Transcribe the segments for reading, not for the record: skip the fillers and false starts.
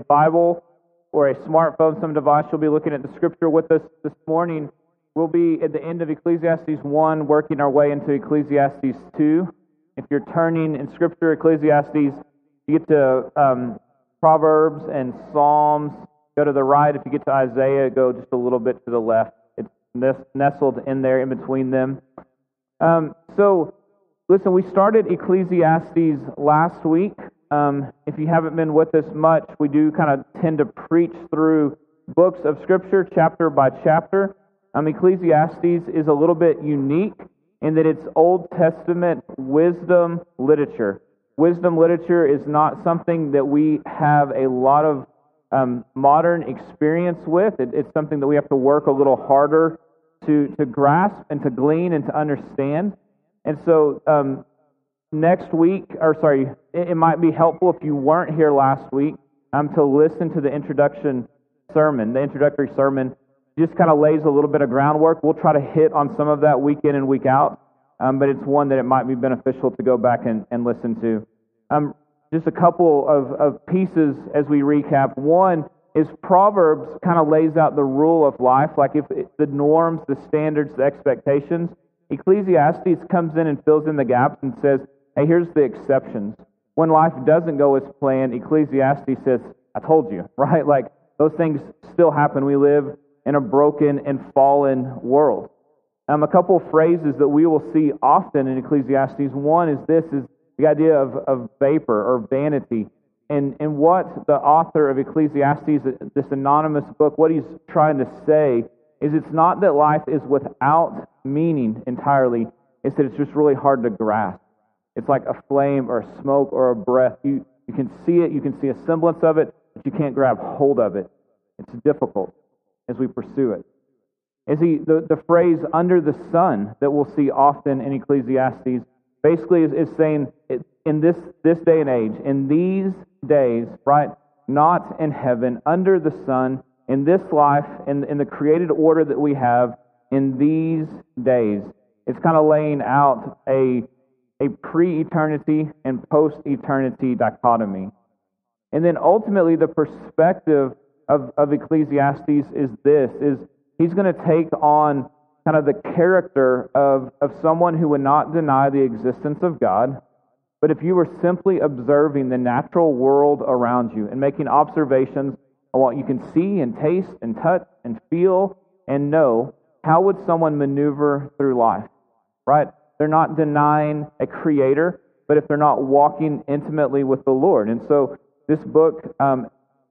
a Bible or a smartphone, some device, you'll be looking at the Scripture with us this morning. We'll be at the end of Ecclesiastes 1, working our way into Ecclesiastes 2. If you're turning in Scripture, Ecclesiastes, you get to Proverbs and Psalms, go to the right. If you get to Isaiah, go just a little bit to the left. It's nestled in there, in between them. So, listen, we started Ecclesiastes last week. If you haven't been with us much, we do kind of tend to preach through books of Scripture, chapter by chapter. Ecclesiastes is a little bit unique in that it's Old Testament wisdom literature. Wisdom literature is not something that we have a lot of modern experience with. It's something that we have to work a little harder to grasp and to glean and to understand. And so it might be helpful if you weren't here last week to listen to the introduction sermon. The introductory sermon just kind of lays a little bit of groundwork. We'll try to hit on some of that week in and week out, but it's one that it might be beneficial to go back and listen to. Just a couple of pieces as we recap. One is Proverbs kind of lays out the rule of life, like the norms, the standards, the expectations. Ecclesiastes comes in and fills in the gaps and says, hey, here's the exceptions. When life doesn't go as planned, Ecclesiastes says, I told you, right? Like, those things still happen. We live in a broken and fallen world. A couple phrases that we will see often in Ecclesiastes. One is the idea of vapor or vanity. And what the author of Ecclesiastes, this anonymous book, what he's trying to say is it's not that life is without meaning entirely, it's that it's just really hard to grasp. It's like a flame or a smoke or a breath. You can see it, you can see a semblance of it, but you can't grab hold of it. It's difficult as we pursue it. The phrase under the sun that we'll see often in Ecclesiastes basically is saying in this day and age, in these days, right, not in heaven, under the sun, in this life, in the created order that we have, in these days. It's kind of laying out a pre-eternity and post-eternity dichotomy. And then ultimately the perspective of Ecclesiastes is he's going to take on kind of the character of someone who would not deny the existence of God, but if you were simply observing the natural world around you and making observations on what you can see and taste and touch and feel and know, how would someone maneuver through life, right? They're not denying a creator, but if they're not walking intimately with the Lord. And so this book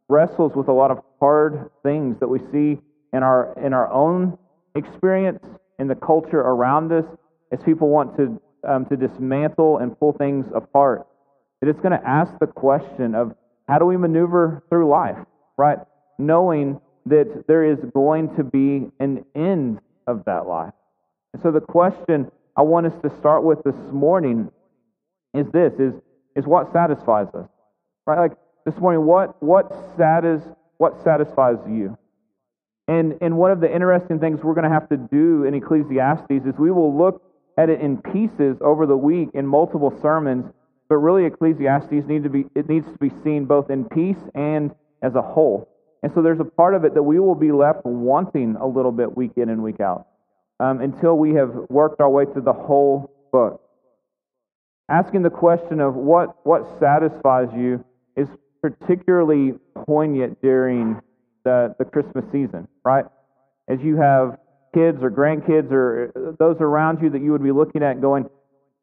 wrestles with a lot of hard things that we see in our own experience, in the culture around us, as people want to dismantle and pull things apart. That it's going to ask the question of how do we maneuver through life, right? Knowing that there is going to be an end of that life. And so the question I want us to start with this morning is what satisfies us, right? Like this morning, what satisfies you? And one of the interesting things we're going to have to do in Ecclesiastes is we will look at it in pieces over the week in multiple sermons, but really Ecclesiastes needs to be seen both in piece and as a whole. And so there's a part of it that we will be left wanting a little bit week in and week out until we have worked our way through the whole book. Asking the question of what satisfies you is particularly poignant during the Christmas season, right? As you have kids or grandkids or those around you that you would be looking at going,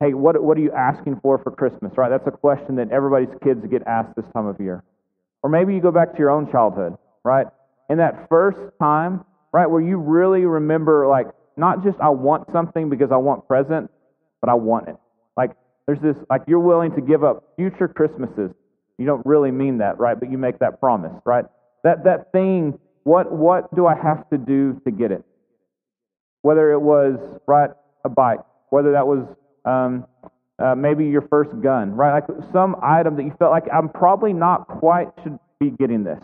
hey, what are you asking for Christmas, right? That's a question that everybody's kids get asked this time of year. Or maybe you go back to your own childhood, right? And that first time, right, where you really remember, like, not just I want something because I want presents, but I want it. Like, there's this, like, you're willing to give up future Christmases. You don't really mean that, right? But you make that promise, right? That thing, what do I have to do to get it? Whether it was, right, a bike, whether that was maybe your first gun, right? Like some item that you felt like I'm probably not quite should be getting this,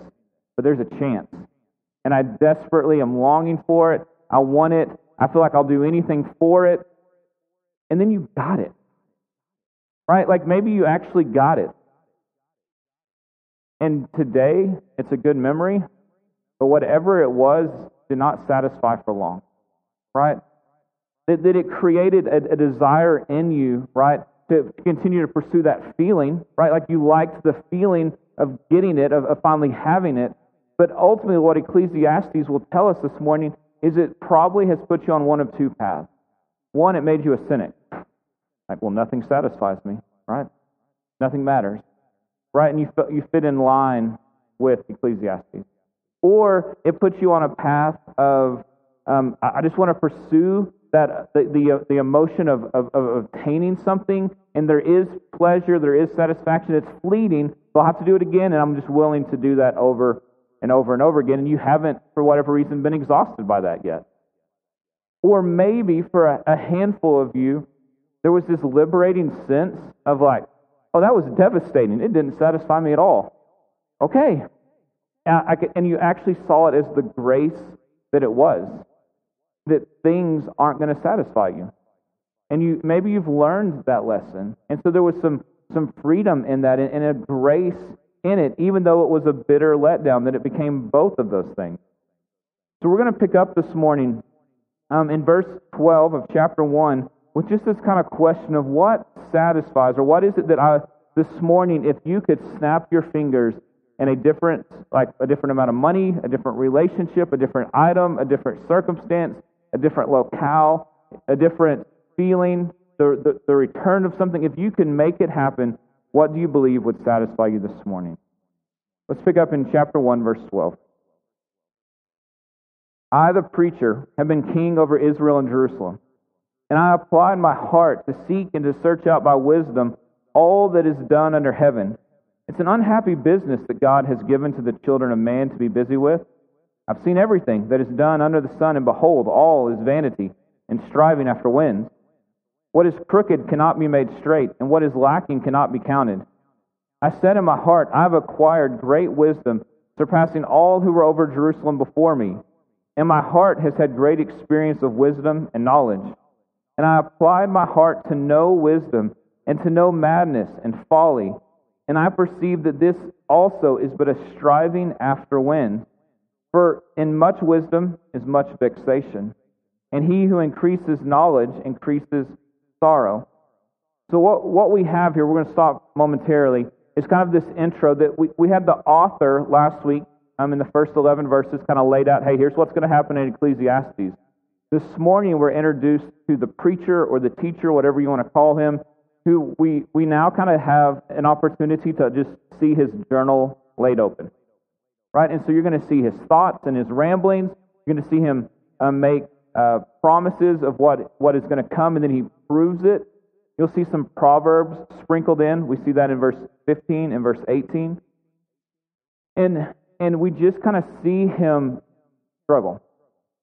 but there's a chance. And I desperately am longing for it. I want it. I feel like I'll do anything for it. And then you got it, right? Like maybe you actually got it. And today, it's a good memory, but whatever it was did not satisfy for long, right? That it created a desire in you, right, to continue to pursue that feeling, right? Like you liked the feeling of getting it, of finally having it. But ultimately, what Ecclesiastes will tell us this morning is it probably has put you on one of two paths. One, it made you a cynic. Like, well, nothing satisfies me, right? Nothing matters, right? And you fit in line with Ecclesiastes. Or it puts you on a path of, I just want to pursue that the emotion of obtaining something, and there is pleasure, there is satisfaction, it's fleeting, so I'll have to do it again, and I'm just willing to do that over and over and over again, and you haven't, for whatever reason, been exhausted by that yet. Or maybe for a handful of you, there was this liberating sense of like, oh, that was devastating, it didn't satisfy me at all. Okay. And you actually saw it as the grace that it was, that things aren't going to satisfy you. And you maybe you've learned that lesson. And so there was some freedom in that and a grace in it, even though it was a bitter letdown, that it became both of those things. So we're going to pick up this morning in verse 12 of chapter 1 with just this kind of question of what satisfies, or what is it that this morning, if you could snap your fingers and a different amount of money, a different relationship, a different item, a different circumstance, a different locale, a different feeling, the return of something. If you can make it happen, what do you believe would satisfy you this morning? Let's pick up in chapter 1, verse 12. I, the preacher, have been king over Israel and Jerusalem, and I applied my heart to seek and to search out by wisdom all that is done under heaven. It's an unhappy business that God has given to the children of man to be busy with. I've seen everything that is done under the sun, and behold, all is vanity and striving after wind. What is crooked cannot be made straight, and what is lacking cannot be counted. I said in my heart, I have acquired great wisdom, surpassing all who were over Jerusalem before me. And my heart has had great experience of wisdom and knowledge. And I applied my heart to know wisdom, and to know madness and folly. And I perceive that this also is but a striving after wind. For in much wisdom is much vexation, and he who increases knowledge increases sorrow. So what we have here, we're going to stop momentarily, is kind of this intro that we had the author last week in the first 11 verses kind of laid out, hey, here's what's going to happen in Ecclesiastes. This morning we're introduced to the preacher or the teacher, whatever you want to call him, who we now kind of have an opportunity to just see his journal laid open, right? And so you're going to see his thoughts and his ramblings. You're going to see him make promises of what is going to come, and then he proves it. You'll see some proverbs sprinkled in. We see that in verse 15 and verse 18. And we just kind of see him struggle.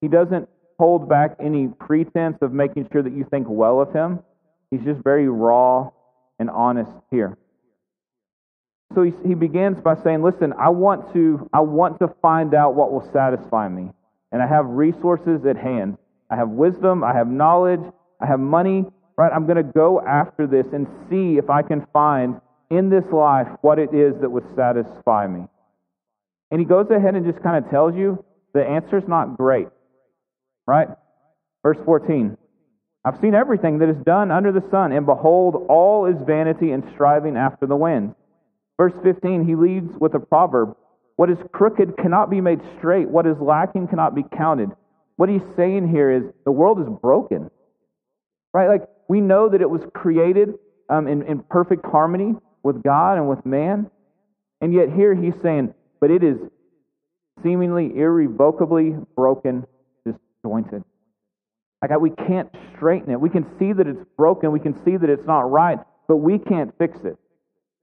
He doesn't hold back any pretense of making sure that you think well of him. He's just very raw and honest here. So he begins by saying, listen, I want to find out what will satisfy me. And I have resources at hand. I have wisdom, I have knowledge, I have money, right? I'm going to go after this and see if I can find in this life what it is that would satisfy me. And he goes ahead and just kind of tells you the answer's not great, right? Verse 14. I've seen everything that is done under the sun, and behold, all is vanity and striving after the wind. Verse 15, he leads with a proverb. What is crooked cannot be made straight. What is lacking cannot be counted. What he's saying here is the world is broken, right? Like we know that it was created in perfect harmony with God and with man. And yet here he's saying, but it is seemingly irrevocably broken, disjointed. Like we can't straighten it. We can see that it's broken. We can see that it's not right, but we can't fix it.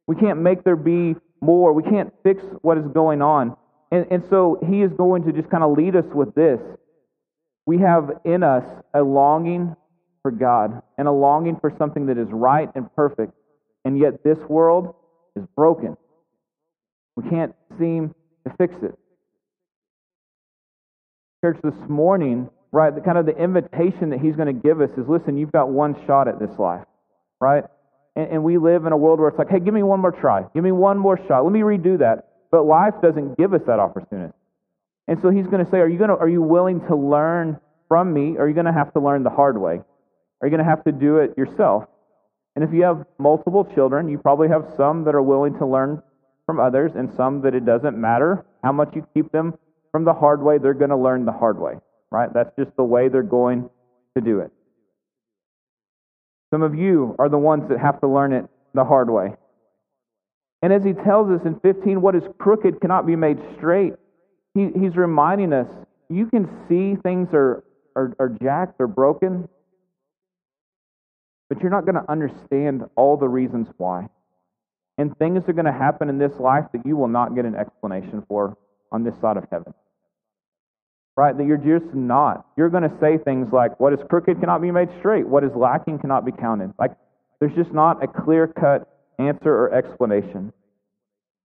We can't make there be more. We can't fix what is going on. And so he is going to just kind of lead us with this. We have in us a longing for God and a longing for something that is right and perfect, and yet this world is broken. We can't seem to fix it. Church, this morning, right, the kind of the invitation that he's going to give us is, listen, you've got one shot at this life, right? And we live in a world where it's like, hey, give me one more try. Give me one more shot. Let me redo that. But life doesn't give us that opportunity. And so he's going to say, are you willing to learn from me, or are you going to have to learn the hard way? Are you going to have to do it yourself? And if you have multiple children, you probably have some that are willing to learn from others and some that it doesn't matter how much you keep them from the hard way, they're going to learn the hard way, right? That's just the way they're going to do it. Some of you are the ones that have to learn it the hard way. And as he tells us in 15, what is crooked cannot be made straight. He's reminding us, you can see things are jacked or broken, but you're not going to understand all the reasons why. And things are going to happen in this life that you will not get an explanation for on this side of heaven. Right? That you're just not. You're going to say things like, what is crooked cannot be made straight. What is lacking cannot be counted. Like, there's just not a clear-cut answer or explanation.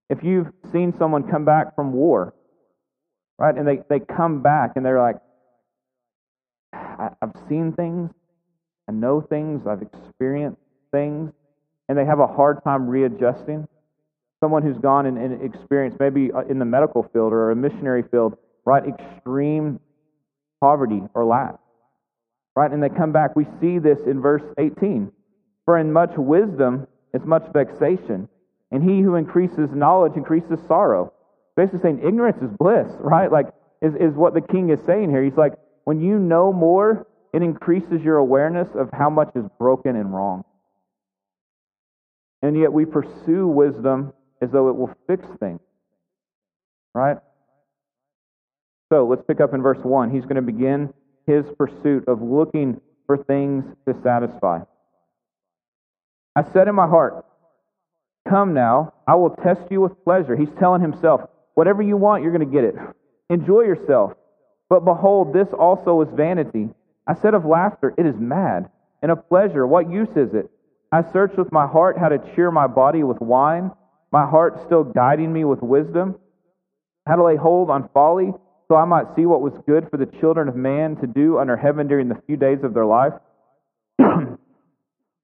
If you've seen someone come back from war, right, and they come back and they're like, I've seen things, I know things, I've experienced things, and they have a hard time readjusting. Someone who's gone and experienced, maybe in the medical field or a missionary field, right, extreme poverty or lack, right? And they come back. We see this in verse 18. For in much wisdom is much vexation, and he who increases knowledge increases sorrow. Basically saying ignorance is bliss, right? Like, is what the king is saying here. He's like, when you know more, it increases your awareness of how much is broken and wrong. And yet we pursue wisdom as though it will fix things, right? So let's pick up in verse 1. He's going to begin his pursuit of looking for things to satisfy. I said in my heart, come now, I will test you with pleasure. He's telling himself, whatever you want, you're going to get it. Enjoy yourself. But behold, this also is vanity. I said of laughter, it is mad, and of pleasure, what use is it? I searched with my heart how to cheer my body with wine, my heart still guiding me with wisdom, how to lay hold on folly, so I might see what was good for the children of man to do under heaven during the few days of their life.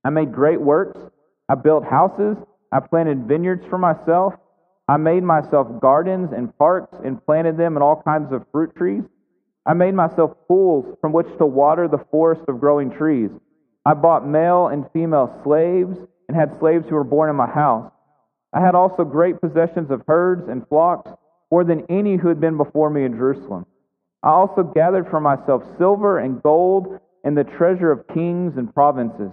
I made great works, I built houses, I planted vineyards for myself, I made myself gardens and parks and planted them and all kinds of fruit trees. I made myself pools from which to water the forest of growing trees. I bought male and female slaves and had slaves who were born in my house. I had also great possessions of herds and flocks, more than any who had been before me in Jerusalem. I also gathered for myself silver and gold and the treasure of kings and provinces.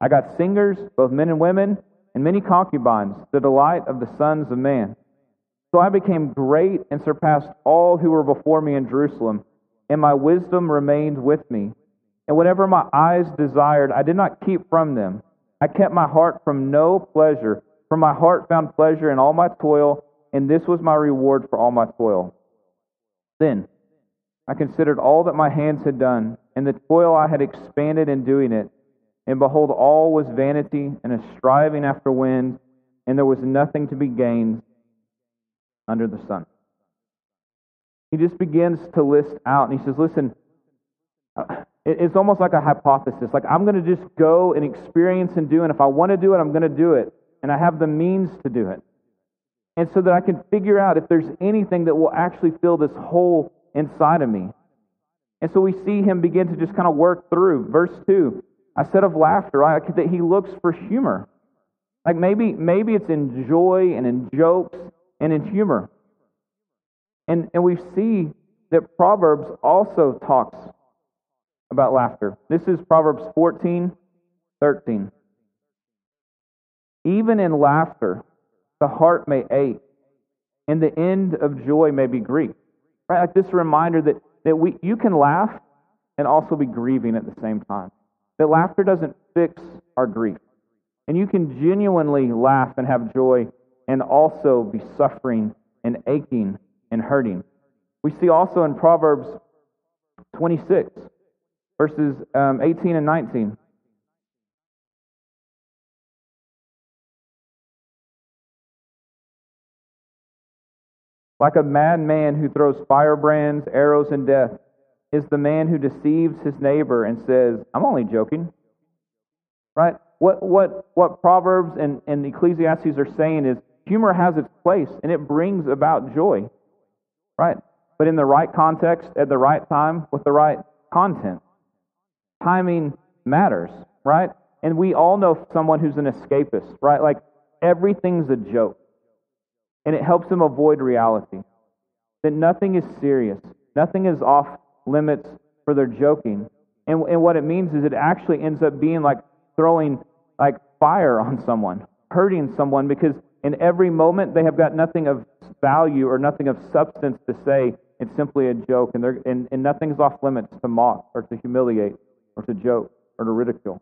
I got singers, both men and women, and many concubines, the delight of the sons of man. So I became great and surpassed all who were before me in Jerusalem, and my wisdom remained with me. And whatever my eyes desired, I did not keep from them. I kept my heart from no pleasure, for my heart found pleasure in all my toil, and this was my reward for all my toil. Then I considered all that my hands had done, and the toil I had expended in doing it. And behold, all was vanity and a striving after wind, and there was nothing to be gained under the sun. He just begins to list out, and he says, listen, it's almost like a hypothesis. Like, I'm going to just go and experience and do, and if I want to do it, I'm going to do it. And I have the means to do it. And so that I can figure out if there's anything that will actually fill this hole inside of me. And so we see him begin to just kind of work through. Verse 2, I said of laughter, right, that he looks for humor. Like, maybe it's in joy and in jokes and in humor. And we see that Proverbs also talks about laughter. This is Proverbs 14:13. Even in laughter, the heart may ache, and the end of joy may be grief. Right? Like this reminder that you can laugh and also be grieving at the same time. That laughter doesn't fix our grief. And you can genuinely laugh and have joy and also be suffering and aching and hurting. We see also in Proverbs 26, verses 18 and 19. Like a madman who throws firebrands, arrows, and death is the man who deceives his neighbor and says, I'm only joking. Right? What Proverbs and Ecclesiastes are saying is humor has its place, and it brings about joy, right? But in the right context, at the right time, with the right content. Timing matters, right? And we all know someone who's an escapist, right? Like, everything's a joke, and it helps them avoid reality. That nothing is serious. Nothing is off limits for their joking. And what it means is it actually ends up being like throwing like fire on someone, hurting someone, because in every moment they have got nothing of value or nothing of substance to say. It's simply a joke, and nothing's off limits to mock or to humiliate or to joke or to ridicule.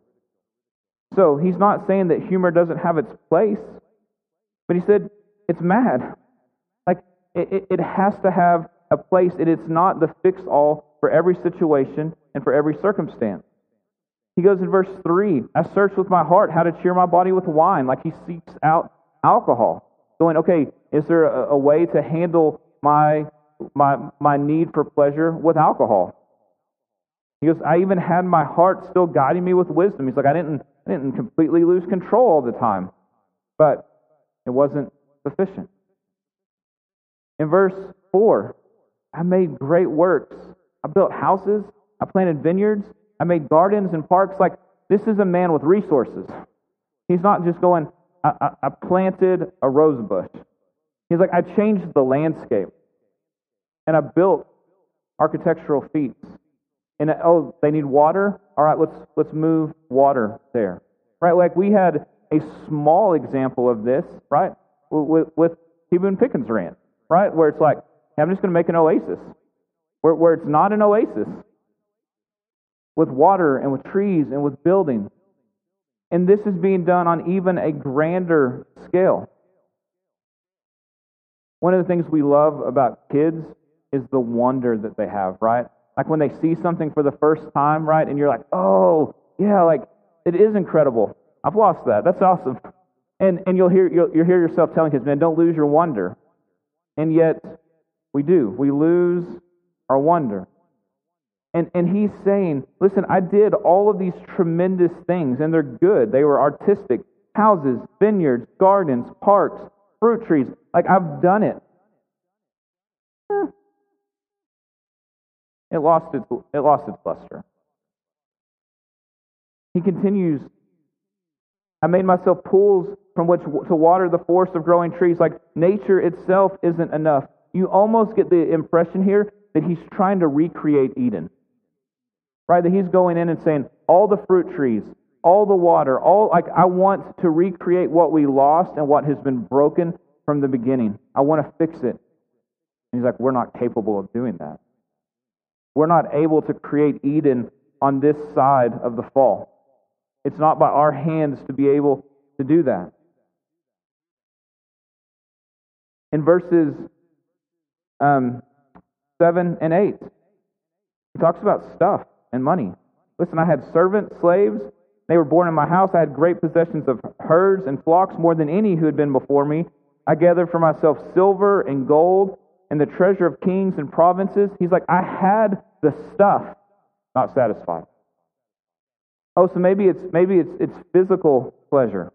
So he's not saying that humor doesn't have its place, but he said it's mad. Like, it has to have a place, and it's not the fix-all for every situation and for every circumstance. He goes in verse 3, I searched with my heart how to cheer my body with wine, like he seeks out alcohol. Going, okay, is there a way to handle my need for pleasure with alcohol? He goes, I even had my heart still guiding me with wisdom. He's like, I didn't completely lose control all the time, but it wasn't sufficient. In verse 4, I made great works. I built houses. I planted vineyards. I made gardens and parks. Like, this is a man with resources. He's not just going, I planted a rose bush. He's like, I changed the landscape. And I built architectural feats. And, oh, they need water? All right, let's move water there. Right, like we had a small example of this, right, with Cuban Pickens Ranch, right, where it's like, I'm just going to make an oasis, where it's not an oasis, with water and with trees and with buildings. And this is being done on even a grander scale. One of the things we love about kids is the wonder that they have, right? Like when they see something for the first time, right? And you're like, oh, yeah, like it is incredible. I've lost that. That's awesome. And you'll hear yourself telling kids, man, don't lose your wonder. And yet we do. We lose our wonder. And he's saying, listen, I did all of these tremendous things, and they're good. They were artistic. Houses, vineyards, gardens, parks, fruit trees. Like, I've done it. It lost its luster. He continues, I made myself pools from which to water the forest of growing trees. Like, nature itself isn't enough. You almost get the impression here that he's trying to recreate Eden. Right? That he's going in and saying, all the fruit trees, all the water, I want to recreate what we lost and what has been broken from the beginning. I want to fix it. And he's like, we're not capable of doing that. We're not able to create Eden on this side of the fall. It's not by our hands to be able to do that. In verses 7 and 8, he talks about stuff and money. Listen, I had servants, slaves. They were born in my house. I had great possessions of herds and flocks, more than any who had been before me. I gathered for myself silver and gold, and the treasure of kings and provinces. He's like, I had the stuff, not satisfied. Oh, so maybe it's physical pleasure,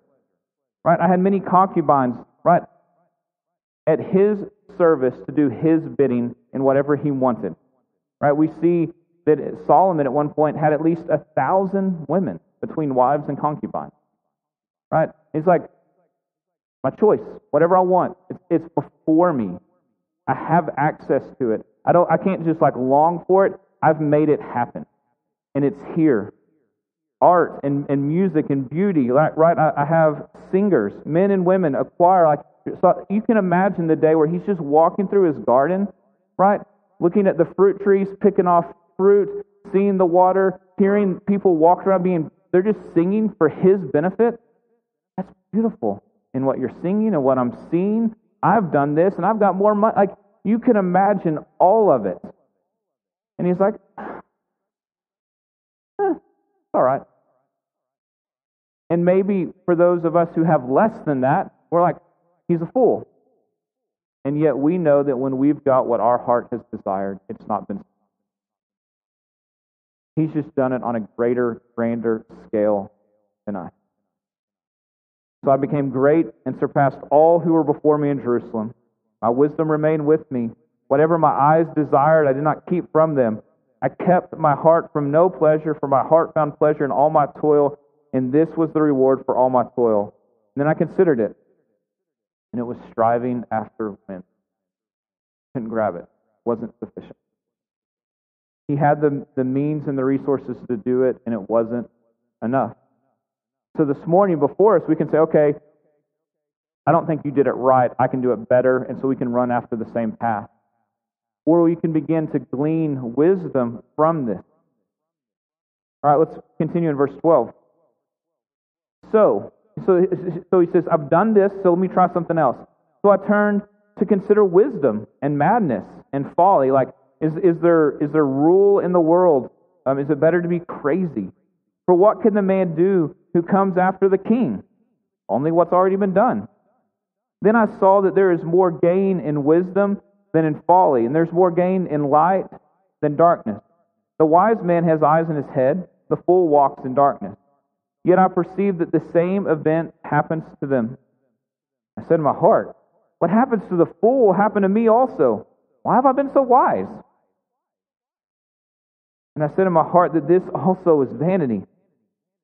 right? I had many concubines, right, at his service to do his bidding in whatever he wanted, right? We see that Solomon at one point had at least 1,000 women between wives and concubines, right? He's like, my choice, whatever I want, it's before me. I have access to it. I can't just like long for it. I've made it happen. And it's here. Art and music and beauty, right? I have singers, men and women, a choir. Like, so you can imagine the day where he's just walking through his garden, right? Looking at the fruit trees, picking off fruit, seeing the water, hearing people walk around they're just singing for his benefit. That's beautiful. And what you're singing and what I'm seeing, I've done this, and I've got more money. Like, you can imagine all of it. And he's like, it's all right. And maybe for those of us who have less than that, we're like, he's a fool. And yet we know that when we've got what our heart has desired, it's not been. He's just done it on a greater, grander scale than I. So I became great and surpassed all who were before me in Jerusalem. My wisdom remained with me. Whatever my eyes desired, I did not keep from them. I kept my heart from no pleasure, for my heart found pleasure in all my toil, and this was the reward for all my toil. And then I considered it, and it was striving after wind. Couldn't grab it. Wasn't sufficient. He had the means and the resources to do it, and it wasn't enough. So this morning before us, we can say, okay, I don't think you did it right. I can do it better, and so we can run after the same path. Or we can begin to glean wisdom from this. All right, let's continue in verse 12. So he says, I've done this, so let me try something else. So I turned to consider wisdom and madness and folly. Like, is there rule in the world? Is it better to be crazy? For what can the man do who comes after the king? Only what's already been done. Then I saw that there is more gain in wisdom than in folly, and there's more gain in light than darkness. The wise man has eyes in his head, the fool walks in darkness. Yet I perceive that the same event happens to them. I said in my heart, what happens to the fool happened to me also. Why have I been so wise? And I said in my heart that this also is vanity.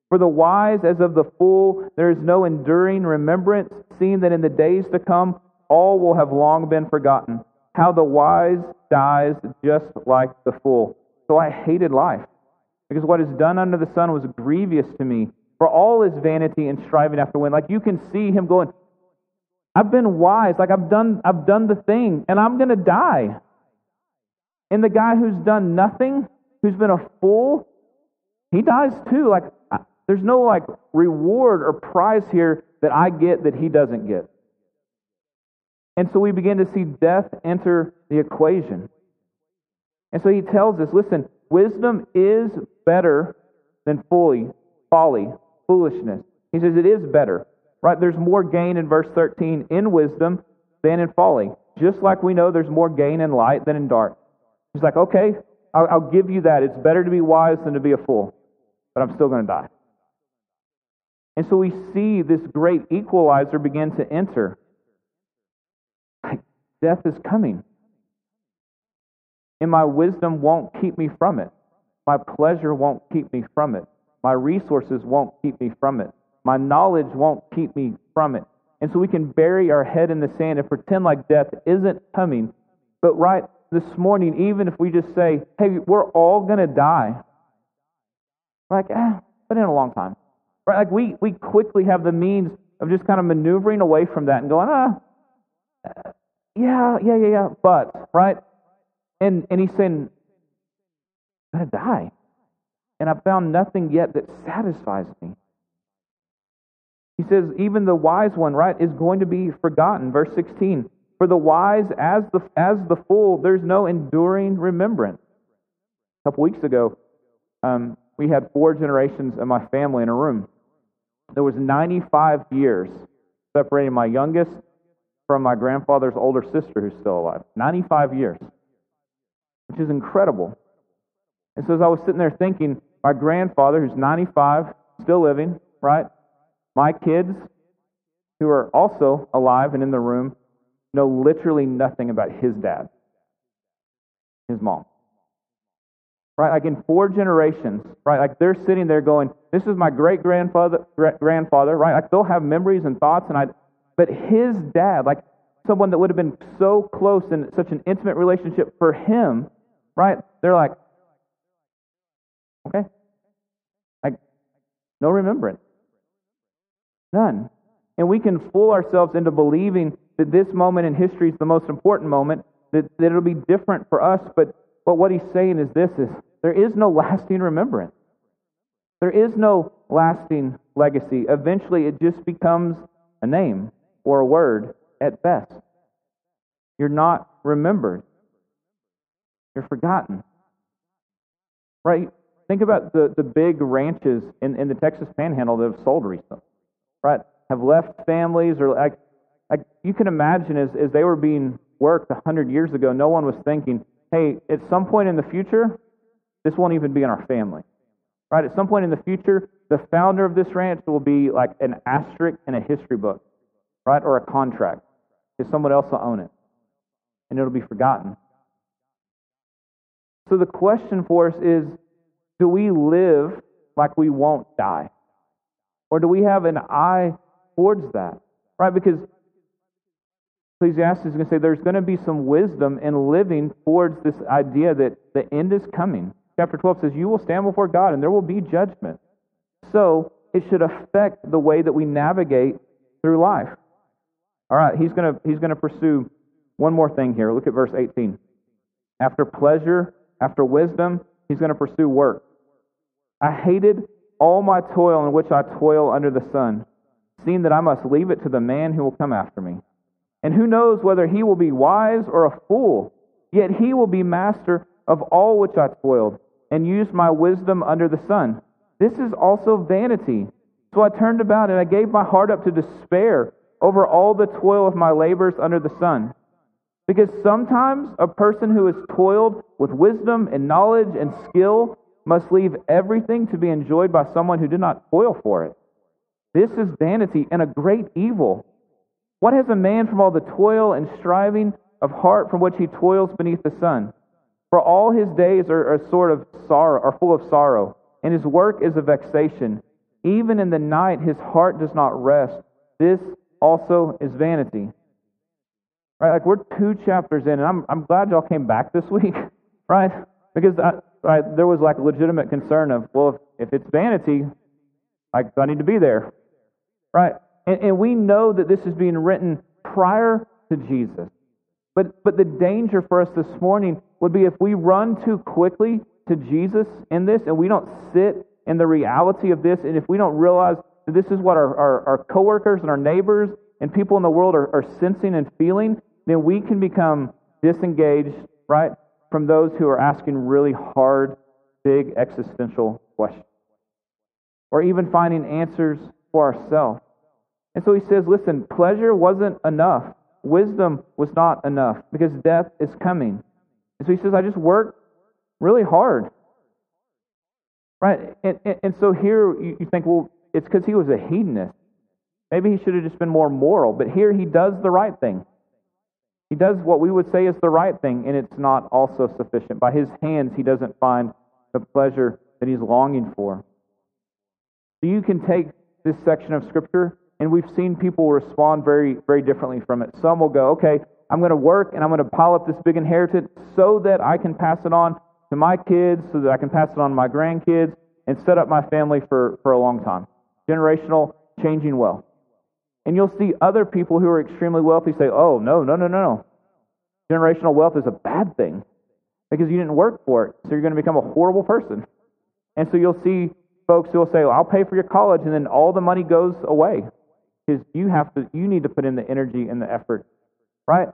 For the wise as of the fool, there is no enduring remembrance, seeing that in the days to come all will have long been forgotten. How the wise dies just like the fool. So I hated life, because what is done under the sun was grievous to me. For all is vanity and striving after wind. Like, you can see him going, I've been wise, like I've done the thing, and I'm gonna die. And the guy who's done nothing, who's been a fool, he dies too. Like, there's no reward or prize here that I get that he doesn't get. And so we begin to see death enter the equation. And so he tells us, listen, wisdom is better than folly, foolishness. He says it is better, right? There's more gain in verse 13 in wisdom than in folly. Just like we know there's more gain in light than in dark. He's like, okay, I'll give you that. It's better to be wise than to be a fool, but I'm still going to die. And so we see this great equalizer begin to enter. Death is coming. And my wisdom won't keep me from it. My pleasure won't keep me from it. My resources won't keep me from it. My knowledge won't keep me from it. And so we can bury our head in the sand and pretend like death isn't coming. But right this morning, even if we just say, hey, we're all going to die. Like, but in a long time. Right? Like we quickly have the means of just kind of maneuvering away from that and going, Yeah, but, right? And he's saying, I'm going to die. And I found nothing yet that satisfies me. He says, even the wise one, right, is going to be forgotten. Verse 16, for the wise as the fool, there's no enduring remembrance. A couple weeks ago, we had 4 generations of my family in a room. There was 95 years separating my youngest from my grandfather's older sister who's still alive. 95 years, which is incredible. And so as I was sitting there thinking, my grandfather, who's 95, still living, right? My kids, who are also alive and in the room, know literally nothing about his dad, his mom. Right, like in 4 generations, right, like they're sitting there going, this is my great-grandfather, right? Like they'll have memories and thoughts, but his dad, like someone that would have been so close and such an intimate relationship for him, right? They're like, okay. Like, no remembrance. None. And we can fool ourselves into believing that this moment in history is the most important moment, that it'll be different for us, but what he's saying is this, is there is no lasting remembrance. There is no lasting legacy. Eventually it just becomes a name or a word at best. You're not remembered. You're forgotten. Right? Think about the big ranches in the Texas Panhandle that have sold recently. Right? Have left families, or like you can imagine as they were being worked 100 years ago, no one was thinking, hey, at some point in the future, this won't even be in our family. right? At some point in the future, the founder of this ranch will be like an asterisk in a history book, right? Or a contract, because someone else will own it, and it'll be forgotten. So the question for us is, do we live like we won't die? Or do we have an eye towards that, right? Because Ecclesiastes is going to say there's going to be some wisdom in living towards this idea that the end is coming. Chapter 12 says, you will stand before God and there will be judgment. So it should affect the way that we navigate through life. All right, he's going to pursue one more thing here. Look at verse 18. After pleasure, after wisdom, he's going to pursue work. I hated all my toil in which I toil under the sun, seeing that I must leave it to the man who will come after me. And who knows whether he will be wise or a fool, yet he will be master of all which I toiled, and used my wisdom under the sun. This is also vanity. So I turned about, and I gave my heart up to despair over all the toil of my labors under the sun. Because sometimes a person who has toiled with wisdom and knowledge and skill must leave everything to be enjoyed by someone who did not toil for it. This is vanity and a great evil. What has a man from all the toil and striving of heart from which he toils beneath the sun? For all his days are full of sorrow, and his work is a vexation. Even in the night his heart does not rest. This also is vanity. Right, like we're 2 chapters in, and I'm glad y'all came back this week, right? Because there was like a legitimate concern of, well, if it's vanity, like I need to be there, right? And we know that this is being written prior to Jesus. But the danger for us this morning would be if we run too quickly to Jesus in this, and we don't sit in the reality of this, and if we don't realize that this is what our coworkers and our neighbors and people in the world are sensing and feeling, then we can become disengaged, right, from those who are asking really hard, big existential questions, or even finding answers for ourselves. And so he says, listen, pleasure wasn't enough. Wisdom was not enough because death is coming. And so he says, I just worked really hard. Right? And so here you think, well, it's because he was a hedonist. Maybe he should have just been more moral. But here he does the right thing. He does what we would say is the right thing, and it's not also sufficient. By his hands, he doesn't find the pleasure that he's longing for. So you can take this section of Scripture, and we've seen people respond very, very differently from it. Some will go, okay, I'm going to work and I'm going to pile up this big inheritance so that I can pass it on to my kids, so that I can pass it on to my grandkids, and set up my family for a long time. Generational changing wealth. And you'll see other people who are extremely wealthy say, oh, no. Generational wealth is a bad thing because you didn't work for it, so you're going to become a horrible person. And so you'll see folks who will say, well, I'll pay for your college, and then all the money goes away. Because you need to put in the energy and the effort, right?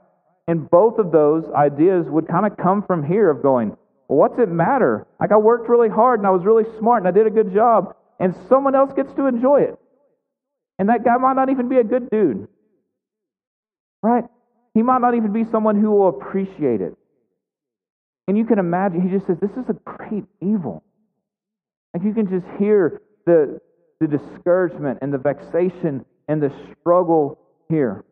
And both of those ideas would kind of come from here of going, well, what's it matter? Like I worked really hard and I was really smart and I did a good job and someone else gets to enjoy it. And that guy might not even be a good dude, right? He might not even be someone who will appreciate it. And you can imagine, he just says, this is a great evil. Like you can just hear the discouragement and the vexation and the struggle here.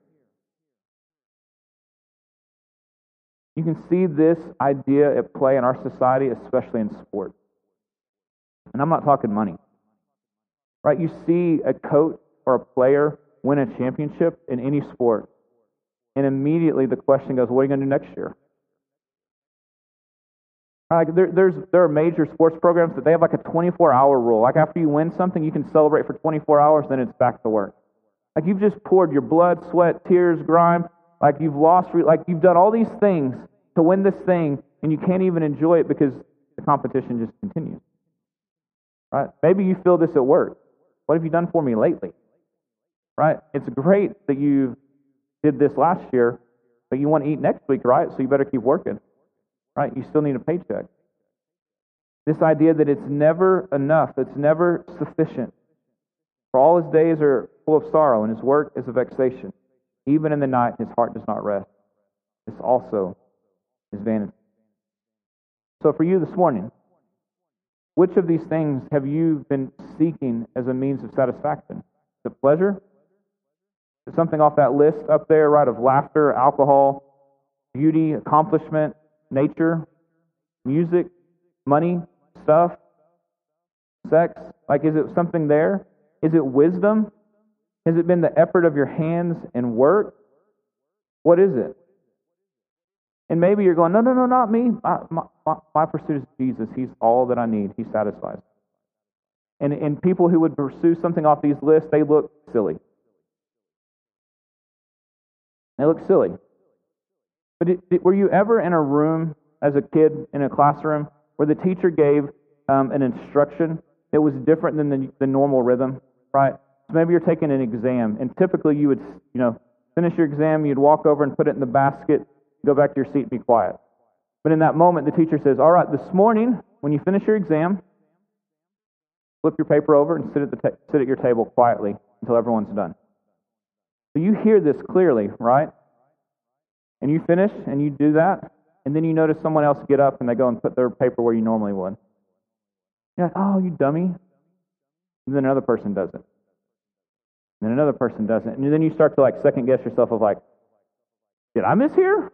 You can see this idea at play in our society, especially in sports. And I'm not talking money. Right? You see a coach or a player win a championship in any sport, and immediately the question goes, what are you going to do next year? Like there are major sports programs that they have like a 24-hour rule. Like after you win something, you can celebrate for 24 hours, then it's back to work. Like you've just poured your blood, sweat, tears, grime. Like you've lost, like you've done all these things to win this thing, and you can't even enjoy it because the competition just continues. Right? Maybe you feel this at work. What have you done for me lately? Right? It's great that you did this last year, but you want to eat next week, right? So you better keep working. Right? You still need a paycheck. This idea that it's never enough, it's never sufficient. For all his days are full of sorrow, and his work is a vexation. Even in the night, his heart does not rest. This also is vanity. So for you this morning, Which of these things have you been seeking as a means of satisfaction? Is it pleasure? Is something off that list up there, right, of laughter, alcohol, beauty, accomplishment, nature, music, money, stuff, sex? Like, is it something there? Is it wisdom? Has it been the effort of your hands and work? What is it? And maybe you're going, no, not me. My pursuit is Jesus. He's all that I need. He satisfies. And people who would pursue something off these lists, they look silly. But were you ever in a room as a kid in a classroom where the teacher gave an instruction that was different than the normal rhythm, right? So maybe you're taking an exam, and typically you would, finish your exam, you'd walk over and put it in the basket, go back to your seat, be quiet. But in that moment, the teacher says, all right, this morning, when you finish your exam, flip your paper over and sit at your table quietly until everyone's done. So you hear this clearly, right? And you finish, and you do that, and then you notice someone else get up, and they go and put their paper where you normally would. You're like, oh, you dummy. And then another person does it. And then another person doesn't. And then you start to second guess yourself of did I miss here?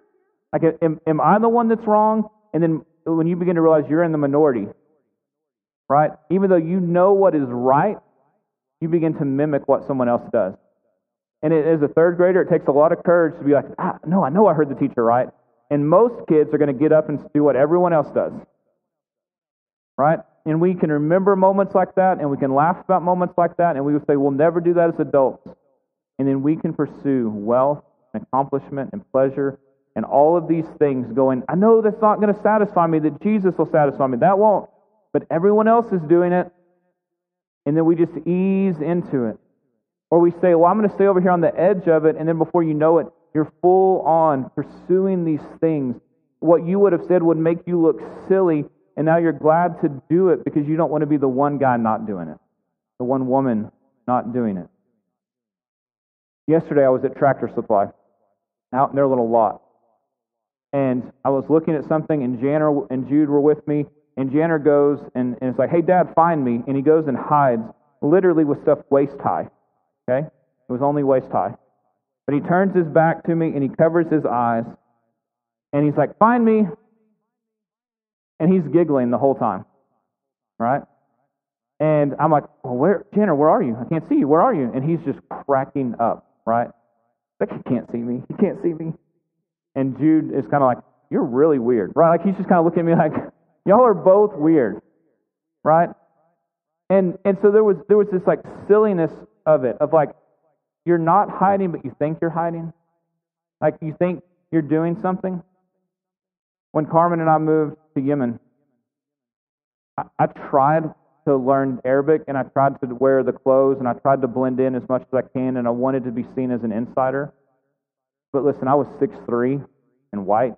Am I the one that's wrong? And then when you begin to realize you're in the minority, right? Even though you know what is right, you begin to mimic what someone else does. And as a third grader, it takes a lot of courage to be like, no, I know I heard the teacher right. And most kids are going to get up and do what everyone else does, right? And we can remember moments like that, and we can laugh about moments like that, and we would say, we'll never do that as adults. And then we can pursue wealth and accomplishment and pleasure and all of these things going, I know that's not going to satisfy me, that Jesus will satisfy me. That won't. But everyone else is doing it. And then we just ease into it. Or we say, well, I'm going to stay over here on the edge of it, and then before you know it, you're full on pursuing these things. What you would have said would make you look silly, and now you're glad to do it because you don't want to be the one guy not doing it, the one woman not doing it. Yesterday I was at Tractor Supply, out in their little lot. And I was looking at something, and Janner and Jude were with me, and Janner goes, and it's like, hey, Dad, find me. And he goes and hides, literally with stuff waist high, okay? It was only waist high. But he turns his back to me, and he covers his eyes, and he's like, find me. And he's giggling the whole time, right? And I'm like, well, Jenner, where are you? I can't see you. Where are you? And he's just cracking up, right? Like, he can't see me. He can't see me. And Jude is kind of like, you're really weird, right? Like, he's just kind of looking at me like, y'all are both weird, right? And so there was this silliness of it, of you're not hiding, but you think you're hiding. You think you're doing something. When Carmen and I moved to Yemen, I tried to learn Arabic, and I tried to wear the clothes, and I tried to blend in as much as I can, and I wanted to be seen as an insider. But listen, I was 6'3" and white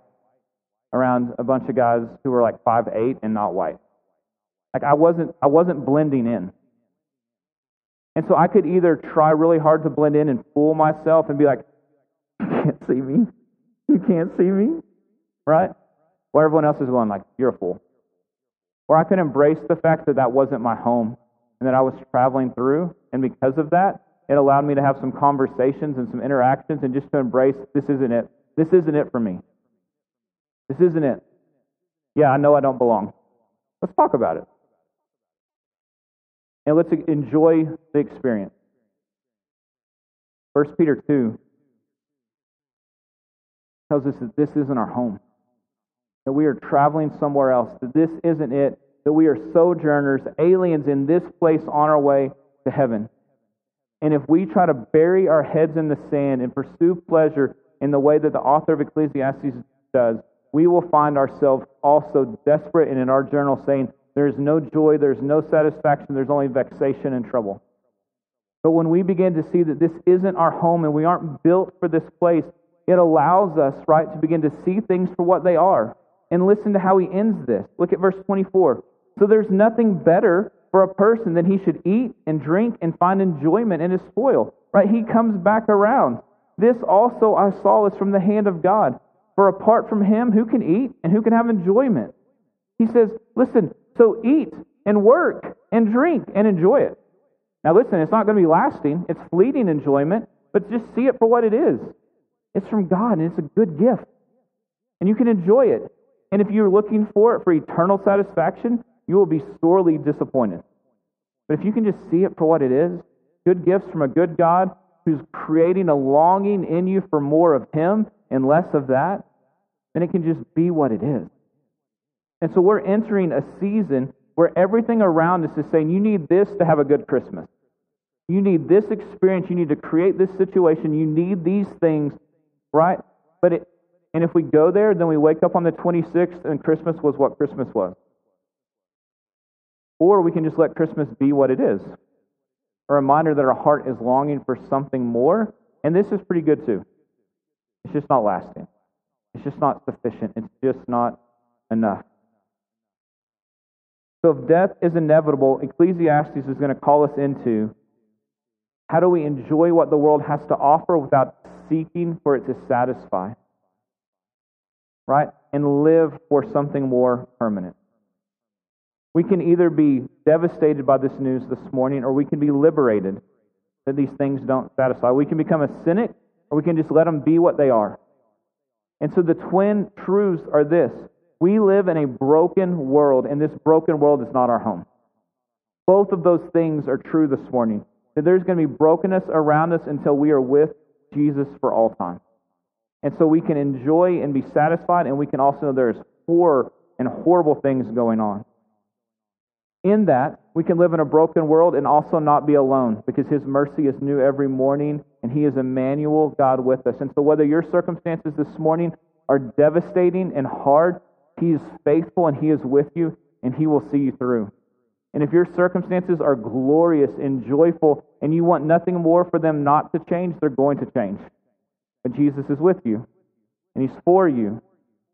around a bunch of guys who were 5'8" and not white. I wasn't blending in. And so I could either try really hard to blend in and fool myself and be like, you can't see me. You can't see me. Right? Where everyone else is going, you're a fool. Or I could embrace the fact that that wasn't my home and that I was traveling through, and because of that, it allowed me to have some conversations and some interactions and just to embrace, this isn't it. This isn't it for me. This isn't it. Yeah, I know I don't belong. Let's talk about it. And let's enjoy the experience. 1 Peter 2 tells us that this isn't our home, that we are traveling somewhere else, that this isn't it, that we are sojourners, aliens in this place on our way to heaven. And if we try to bury our heads in the sand and pursue pleasure in the way that the author of Ecclesiastes does, we will find ourselves also desperate and in our journal saying, there is no joy, there is no satisfaction, there's only vexation and trouble. But when we begin to see that this isn't our home and we aren't built for this place, it allows us, right, to begin to see things for what they are. And listen to how he ends this. Look at verse 24. So there's nothing better for a person than he should eat and drink and find enjoyment in his spoil. Right? He comes back around. This also I saw is from the hand of God. For apart from him, who can eat and who can have enjoyment? He says, listen, so eat and work and drink and enjoy it. Now listen, it's not going to be lasting. It's fleeting enjoyment, but just see it for what it is. It's from God, and it's a good gift. And you can enjoy it. And if you're looking for it for eternal satisfaction, you will be sorely disappointed. But if you can just see it for what it is, good gifts from a good God who's creating a longing in you for more of Him and less of that, then it can just be what it is. And so we're entering a season where everything around us is saying, you need this to have a good Christmas. You need this experience. You need to create this situation. You need these things, right? And if we go there, then we wake up on the 26th and Christmas was what Christmas was. Or we can just let Christmas be what it is. A reminder that our heart is longing for something more. And this is pretty good too. It's just not lasting. It's just not sufficient. It's just not enough. So if death is inevitable, Ecclesiastes is going to call us into how do we enjoy what the world has to offer without seeking for it to satisfy, right? And live for something more permanent. We can either be devastated by this news this morning, or we can be liberated that these things don't satisfy. We can become a cynic, or we can just let them be what they are. And so the twin truths are this. We live in a broken world, and this broken world is not our home. Both of those things are true this morning. That there's going to be brokenness around us until we are with Jesus for all time. And so we can enjoy and be satisfied, and we can also know there's horror and horrible things going on. In that, we can live in a broken world and also not be alone, because His mercy is new every morning, and He is Emmanuel, God with us. And so whether your circumstances this morning are devastating and hard, He is faithful and He is with you, and He will see you through. And if your circumstances are glorious and joyful and you want nothing more for them not to change, they're going to change. But Jesus is with you, and He's for you,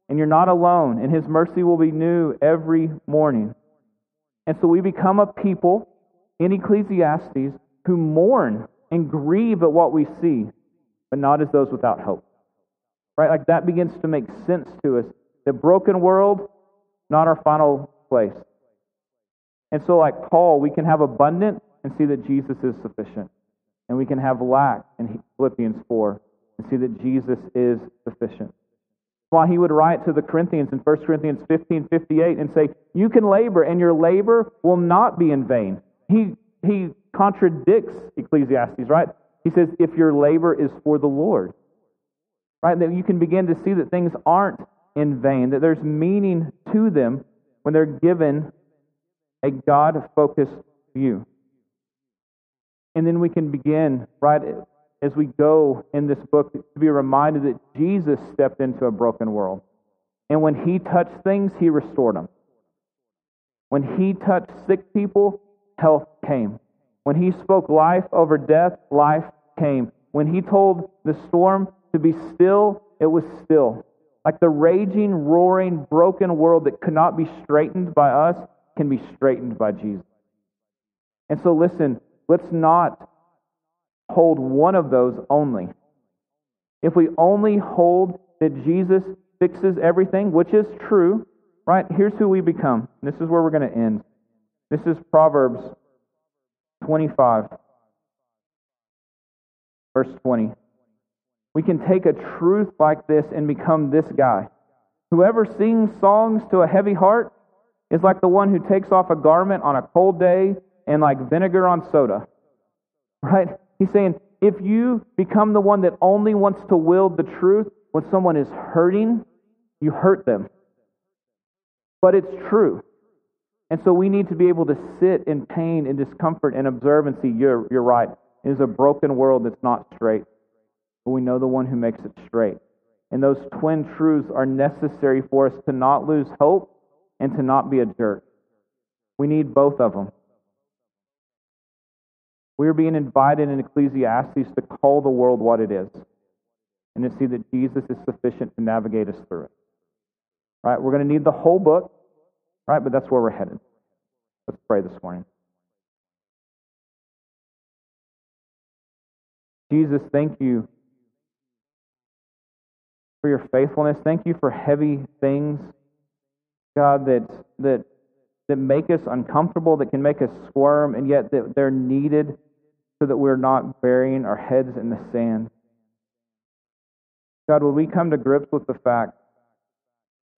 and you're not alone, and His mercy will be new every morning. And so we become a people in Ecclesiastes who mourn and grieve at what we see, but not as those without hope. Right? Like that begins to make sense to us. The broken world, not our final place. And so like Paul, we can have abundant and see that Jesus is sufficient. And we can have lack in Philippians 4 and see that Jesus is sufficient. While he would write to the Corinthians in 1 Corinthians 15:58 and say, you can labor and your labor will not be in vain. He contradicts Ecclesiastes, right? He says, if your labor is for the Lord, right? That you can begin to see that things aren't in vain, that there's meaning to them when they're given a God-focused view. And then we can begin, right, as we go in this book, to be reminded that Jesus stepped into a broken world. And when He touched things, He restored them. When He touched sick people, health came. When He spoke life over death, life came. When He told the storm to be still, it was still. Like the raging, roaring, broken world that could not be straightened by us can be straightened by Jesus. And so listen, let's not hold one of those only. If we only hold that Jesus fixes everything, which is true, right? Here's who we become. This is where we're going to end. This is Proverbs 25, verse 20. We can take a truth like this and become this guy. Whoever sings songs to a heavy heart is like the one who takes off a garment on a cold day and like vinegar on soda. Right? He's saying, if you become the one that only wants to wield the truth, when someone is hurting, you hurt them. But it's true. And so we need to be able to sit in pain and discomfort and observe and see, you're right. It is a broken world that's not straight. But we know the one who makes it straight. And those twin truths are necessary for us to not lose hope and to not be a jerk. We need both of them. We're being invited in Ecclesiastes to call the world what it is and to see that Jesus is sufficient to navigate us through it. Right? We're going to need the whole book, right? But that's where we're headed. Let's pray this morning. Jesus, thank you for your faithfulness. Thank you for heavy things, God, that that make us uncomfortable, that can make us squirm, and yet that they're needed so that we're not burying our heads in the sand. God, would we come to grips with the fact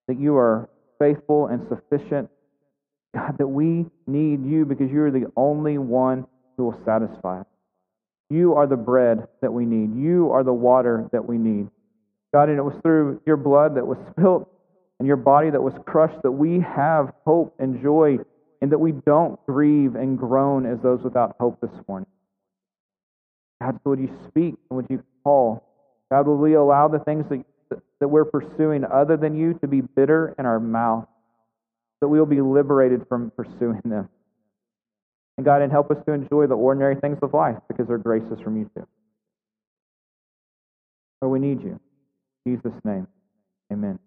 that you are faithful and sufficient, God, that we need you because you are the only one who will satisfy us. You are the bread that we need. You are the water that we need. God, and it was through your blood that was spilt and your body that was crushed that we have hope and joy, and that we don't grieve and groan as those without hope this morning. God, would you speak and would you call? God, would we allow the things that we're pursuing other than you to be bitter in our mouth, that we will be liberated from pursuing them. And God, and help us to enjoy the ordinary things of life because they're graces from you too. Lord, we need you. In Jesus' name, amen.